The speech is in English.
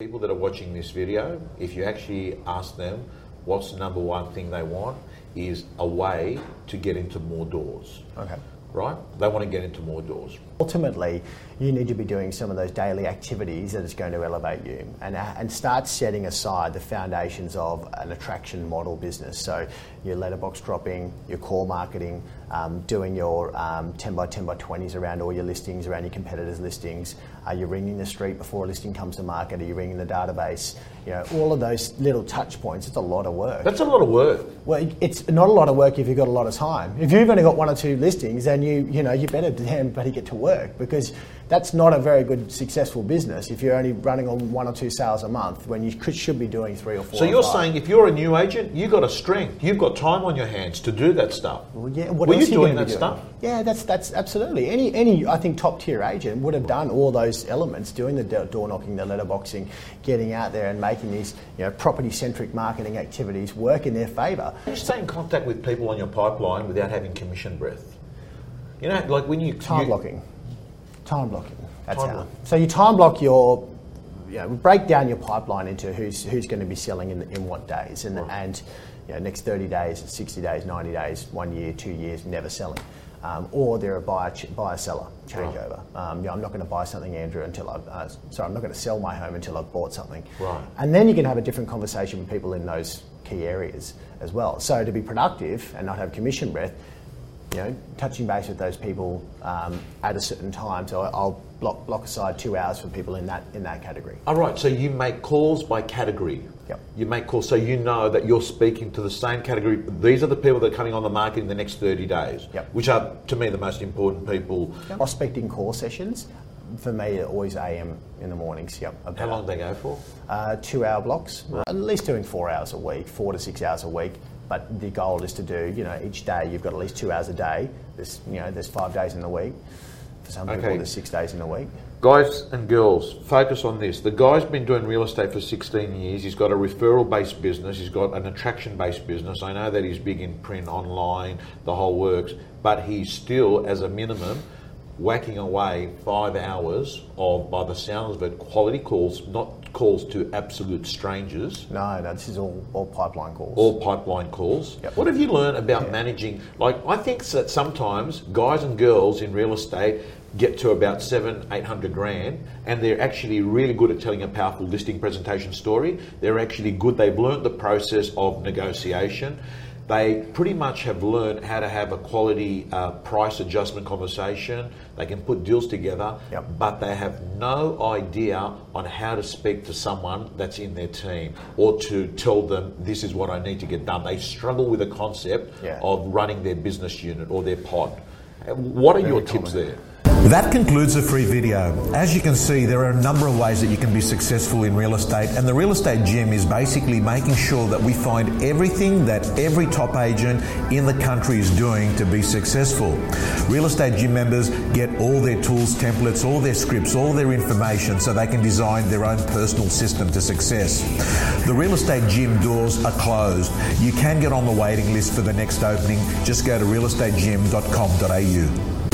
People that are watching this video, if you actually ask them what's the number one thing they want, is a way to get into more doors. Okay. Right? They want to get into more doors. Ultimately, you need to be doing some of those daily activities that is going to elevate you and start setting aside the foundations of an attraction model business. So your letterbox dropping, your core marketing, doing your 10 by 10 by 20s around all your listings, around your competitors' listings. Are you ringing the street before a listing comes to market? Are you ringing the database? You know, all of those little touch points, it's a lot of work. That's a lot of work. Well, it's not a lot of work if you've got a lot of time. If you've only got one or two listings, then you better damn bloody get to work, because that's not a very good successful business if you're only running on one or two sales a month when you should be doing three or four. So you're saying if you're a new agent, you've got a strength, you've got time on your hands to do that stuff. Well, yeah. What else are you doing that stuff? Yeah, that's absolutely. Any I think top tier agent would have done all those elements, doing the door knocking, the letterboxing, getting out there and making these property centric marketing activities work in their favour. Stay in contact with people on your pipeline without having commission breath. You know, like when you... Time blocking. That's how. So you time block your... break down your pipeline into who's going to be selling in what days. And, right. And next 30 days, 60 days, 90 days, 1 year, 2 years, never selling. Or they're a buyer-seller changeover. Right. I'm not going to buy something, Andrew, until I've... I'm not going to sell my home until I've bought something. Right. And then you can have a different conversation with people in those key areas as well. So to be productive and not have commission breath, touching base with those people at a certain time. So I'll block aside 2 hours for people in that category. All right. So you make calls by category. Yep. You make calls so you know that you're speaking to the same category. These are the people that are coming on the market in the next 30 days, yep. Which are, to me, the most important people. Yep. Prospecting call sessions, for me, always AM in the mornings. Yep. About. How long do they go for? 2 hour blocks. Right. At least doing 4 hours a week, 4 to 6 hours a week. But the goal is to do, each day you've got at least 2 hours a day. There's, there's 5 days in the week. For some people, there's 6 days in the week. Guys and girls, focus on this. The guy's been doing real estate for 16 years. He's got a referral-based business. He's got an attraction-based business. I know that he's big in print, online, the whole works. But he's still, as a minimum, whacking away 5 hours of, by the sounds of it, quality calls, not calls to absolute strangers. No, this is all pipeline calls. All pipeline calls. Yep. What have you learned about managing? Like, I think that sometimes guys and girls in real estate get to about 700-800 grand, and they're actually really good at telling a powerful listing presentation story. They're actually good. They've learned the process of negotiation. They pretty much have learned how to have a quality price adjustment conversation. They can put deals together, yep. But they have no idea on how to speak to someone that's in their team or to tell them this is what I need to get done. They struggle with the concept of running their business unit or their pod. What are your tips there? That concludes the free video. As you can see, there are a number of ways that you can be successful in real estate, and the Real Estate Gym is basically making sure that we find everything that every top agent in the country is doing to be successful. Real Estate Gym members get all their tools, templates, all their scripts, all their information so they can design their own personal system to success. The Real Estate Gym doors are closed. You can get on the waiting list for the next opening. Just go to realestategym.com.au.